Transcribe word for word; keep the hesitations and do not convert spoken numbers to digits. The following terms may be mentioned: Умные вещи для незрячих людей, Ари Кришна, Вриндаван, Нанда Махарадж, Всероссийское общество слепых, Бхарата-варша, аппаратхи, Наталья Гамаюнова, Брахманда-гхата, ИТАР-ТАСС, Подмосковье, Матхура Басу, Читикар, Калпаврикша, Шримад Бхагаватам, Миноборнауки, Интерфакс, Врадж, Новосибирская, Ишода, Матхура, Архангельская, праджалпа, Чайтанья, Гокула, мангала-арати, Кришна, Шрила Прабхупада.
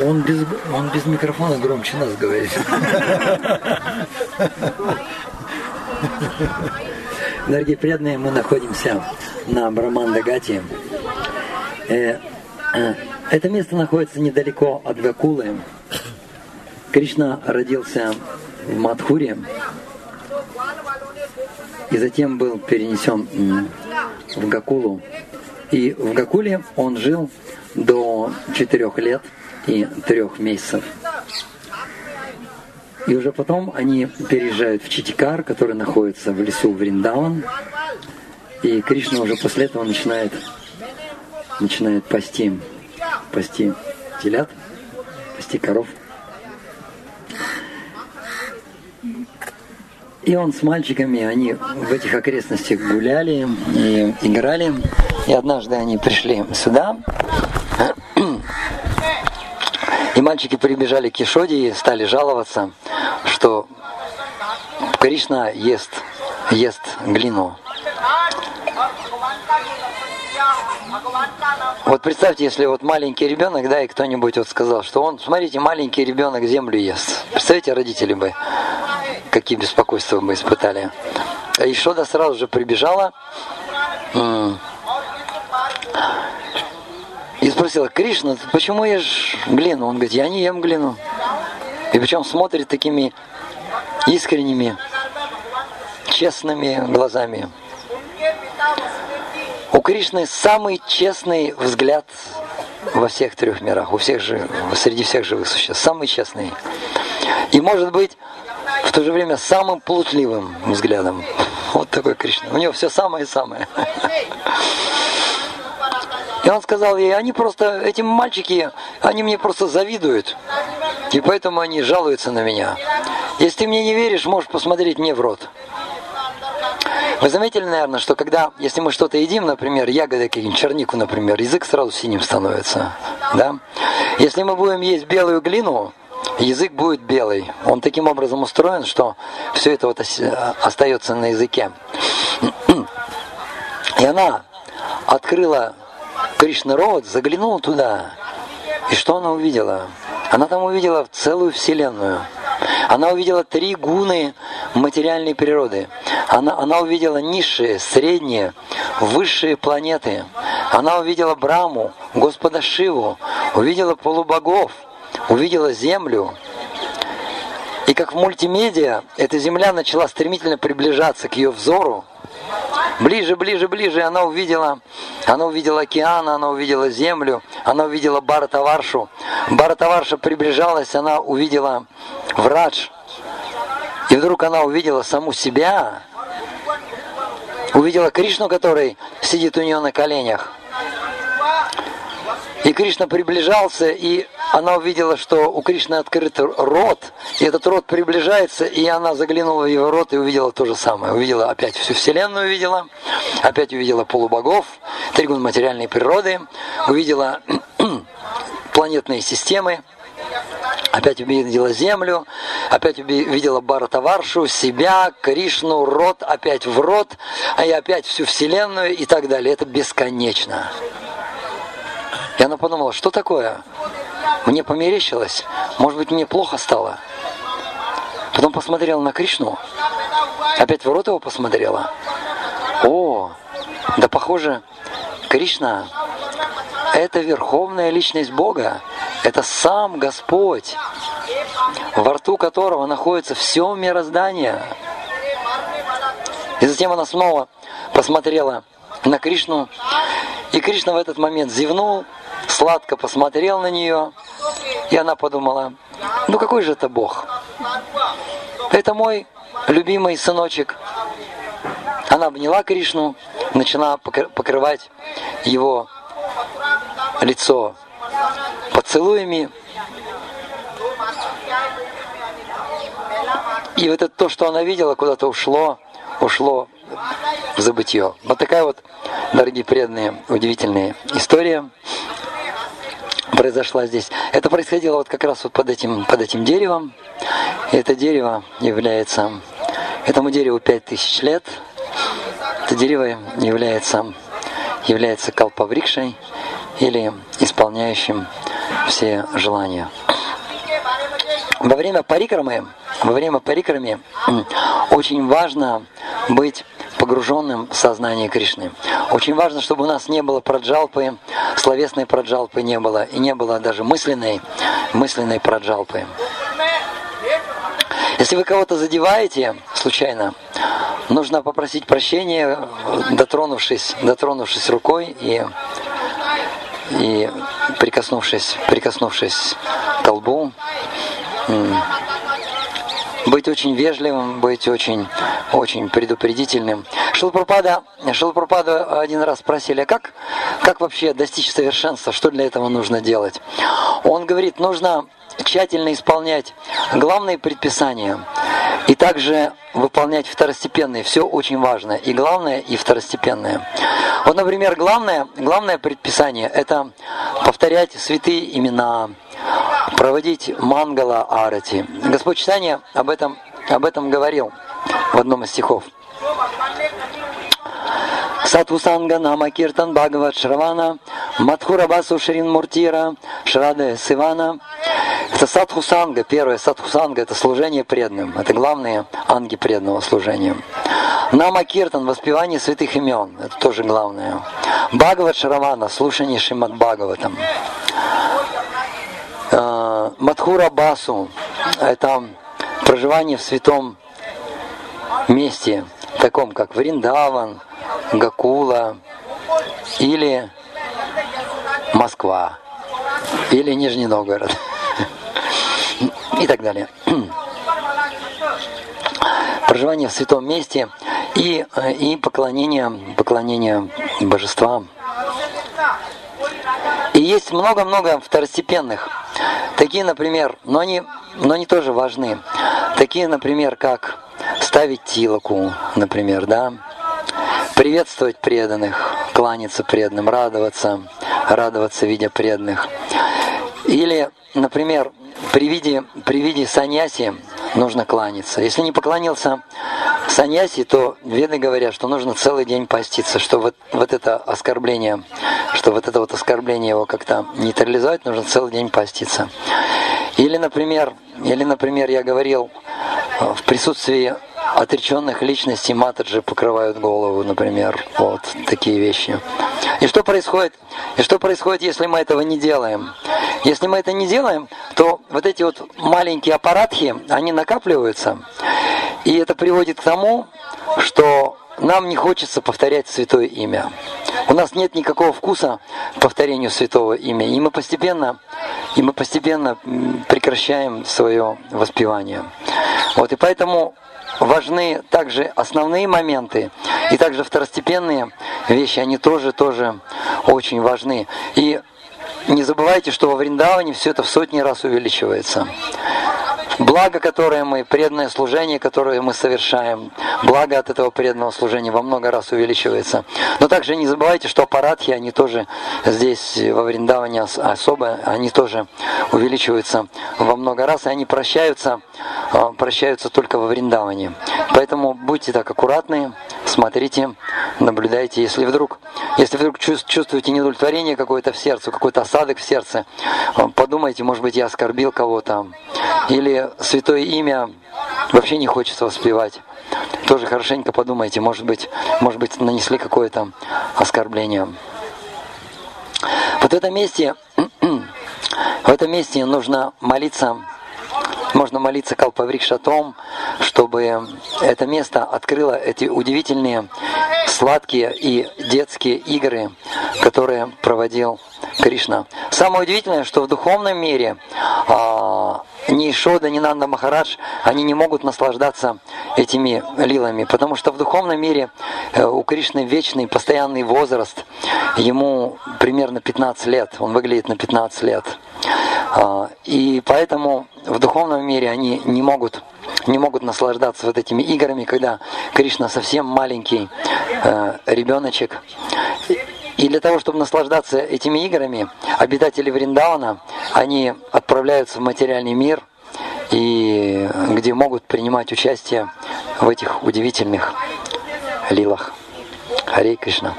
Он без, он без микрофона громче нас говорит. Дорогие преданные, мы находимся на Брахманда-гхате. Это место находится недалеко от Гокулы. Кришна родился в Матхуре и затем был перенесен в Гокулу. И в Гокуле он жил до четырех лет и трех месяцев. И уже потом они переезжают в Читикар, который находится в лесу Вриндаван. И Кришна уже после этого начинает, начинает пасти, пасти телят, пасти коров. И он с мальчиками, они в этих окрестностях гуляли и играли. И однажды они пришли сюда. И мальчики прибежали к Ишоде и стали жаловаться, что Кришна ест, ест глину. Вот представьте, если вот маленький ребенок, да, и кто-нибудь вот сказал, что он, смотрите, маленький ребенок землю ест. Представьте, родители бы, какие беспокойства бы испытали. А Ишода сразу же прибежала и спросила: Кришна, ты почему ешь глину? Он говорит: я не ем глину. И причем смотрит такими искренними, честными глазами. У Кришны самый честный взгляд во всех трех мирах, у всех жив... среди всех живых существ, самый честный. И может быть в то же время самым плутливым взглядом. Вот такой Кришна. У него все самое-самое. И он сказал ей: они просто, эти мальчики, они мне просто завидуют, и поэтому они жалуются на меня. Если ты мне не веришь, можешь посмотреть мне в рот. Вы заметили, наверное, что когда, если мы что-то едим, например, ягоды, чернику, например, язык сразу синим становится, да? Если мы будем есть белую глину, язык будет белый. Он таким образом устроен, что все это вот остается на языке. И она открыла Кришна рот, заглянула туда, и что она увидела? Она там увидела целую вселенную. Она увидела три гуны материальной природы. Она, она увидела низшие, средние, высшие планеты. Она увидела Брахму, Господа Шиву, увидела полубогов, увидела Землю. И как в мультимедиа, эта Земля начала стремительно приближаться к ее взору. Ближе, ближе, ближе она увидела, она увидела океан, она увидела землю, она увидела Бхарата-варшу. Бхарата-варша приближалась, она увидела Врадж. И вдруг она увидела саму себя, увидела Кришну, который сидит у нее на коленях. И Кришна приближался, и она увидела, что у Кришны открыт рот, и этот рот приближается, и она заглянула в его рот и увидела то же самое. Увидела опять всю Вселенную, увидела, опять увидела полубогов, тригун материальной природы, увидела планетные системы, опять увидела Землю, опять увидела Бхарата-варшу, себя, Кришну, рот, опять в рот, и опять всю Вселенную и так далее. Это бесконечно. И она подумала: что такое? Мне померещилось? Может быть, мне плохо стало? Потом посмотрела на Кришну, опять в рот его посмотрела. О, да похоже, Кришна – это верховная личность Бога, это сам Господь, во рту которого находится все мироздание. И затем она снова посмотрела на Кришну, и Кришна в этот момент зевнул, сладко посмотрел на нее, и она подумала: ну какой же это Бог? Это мой любимый сыночек. Она обняла Кришну, начала покрывать его лицо поцелуями. И вот это то, что она видела, куда-то ушло, ушло в забытье. Вот такая вот, дорогие преданные, удивительная история произошла здесь. Это происходило вот как раз вот под этим, под этим деревом. И это дерево является, этому дереву пять тысяч лет. Это дерево является, является калпаврикшей или исполняющим все желания. Во время парикрамы, во время парикрамы очень важно быть погруженным в сознание Кришны. Очень важно, чтобы у нас не было праджалпы, словесной праджалпы не было, и не было даже мысленной, мысленной праджалпы. Если вы кого-то задеваете случайно, нужно попросить прощения, дотронувшись, дотронувшись рукой и, и прикоснувшись, прикоснувшись к лбу. Быть очень вежливым, быть очень, очень предупредительным. Шрила Прабхупада, Шрила Прабхупада один раз спросили, а как, как вообще достичь совершенства, что для этого нужно делать? Он говорит, нужно тщательно исполнять главные предписания и также выполнять второстепенные. Все очень важно, и главное, и второстепенное. Вот, например, главное, главное предписание – это повторять святые имена, проводить мангала-арати. Господь Чайтанья об этом, об этом говорил в одном из стихов. Сатвусанга Нама Киртан Бхагават Шравана Матхура Басу Шрин Муртира Шрада Сивана. Это садхусанга, первое садхусанга, это служение преданным, это главные анги преданного служения. Нама Киртан, воспевание святых имен, это тоже главное. Бхагават Шравана, слушание Шримад Бхагаватам. Матхура Басу, это проживание в святом месте, таком как Вриндаван, Гокула или Москва, или Нижний Новгород и так далее. Проживание в святом месте и, и поклонение, поклонение божествам. И есть много-много второстепенных. Такие, например, но они, но они тоже важны. Такие, например, как ставить тилаку, например, да, приветствовать преданных, кланяться преданным, радоваться, радоваться, видя преданных. Или, например, при виде, при виде саньяси нужно кланяться. Если не поклонился саньяси, то веды говорят, что нужно целый день поститься, что вот, вот это оскорбление, что вот это вот оскорбление его как-то нейтрализовать, нужно целый день поститься. Или, например, или, например, я говорил, в присутствии отреченных личностей матаджи покрывают голову, например, вот такие вещи. И что происходит? И что происходит, если мы этого не делаем? Если мы это не делаем, то вот эти вот маленькие аппаратхи, они накапливаются, и это приводит к тому, что нам не хочется повторять святое имя. У нас нет никакого вкуса к повторению святого имени, и мы постепенно, и мы постепенно прекращаем свое воспевание. Вот, и поэтому важны также основные моменты, и также второстепенные вещи, они тоже, тоже очень важны. И не забывайте, что во Вриндаване все это в сотни раз увеличивается. Благо, которое мы, преданное служение, которое мы совершаем, благо от этого преданного служения во много раз увеличивается. Но также не забывайте, что аппаратхи, они тоже здесь, во Вриндаване особо, они тоже увеличиваются во много раз, и они прощаются, прощаются только во Вриндаване. Поэтому будьте так аккуратны, смотрите, наблюдайте. Если вдруг, если вдруг чувствуете неудовлетворение какое-то в сердце, какой-то осадок в сердце, подумайте, может быть, я оскорбил кого-то, или святое имя вообще не хочется воспевать. Тоже хорошенько подумайте, может быть, может быть, нанесли какое-то оскорбление. Вот в этом месте, в этом месте нужно молиться, можно молиться Калпаврикша о том, чтобы это место открыло эти удивительные, сладкие и детские игры, которые проводил Кришна. Самое удивительное, что в духовном мире а, ни Ишода, ни Нанда Махарадж, они не могут наслаждаться этими лилами, потому что в духовном мире у Кришны вечный, постоянный возраст, ему примерно пятнадцать лет, он выглядит на пятнадцать лет. А, и поэтому в духовном мире они не могут, не могут наслаждаться вот этими играми, когда Кришна совсем маленький э, ребеночек. И для того, чтобы наслаждаться этими играми, обитатели Вриндавана, они отправляются в материальный мир, и где могут принимать участие в этих удивительных лилах. Ари Кришна.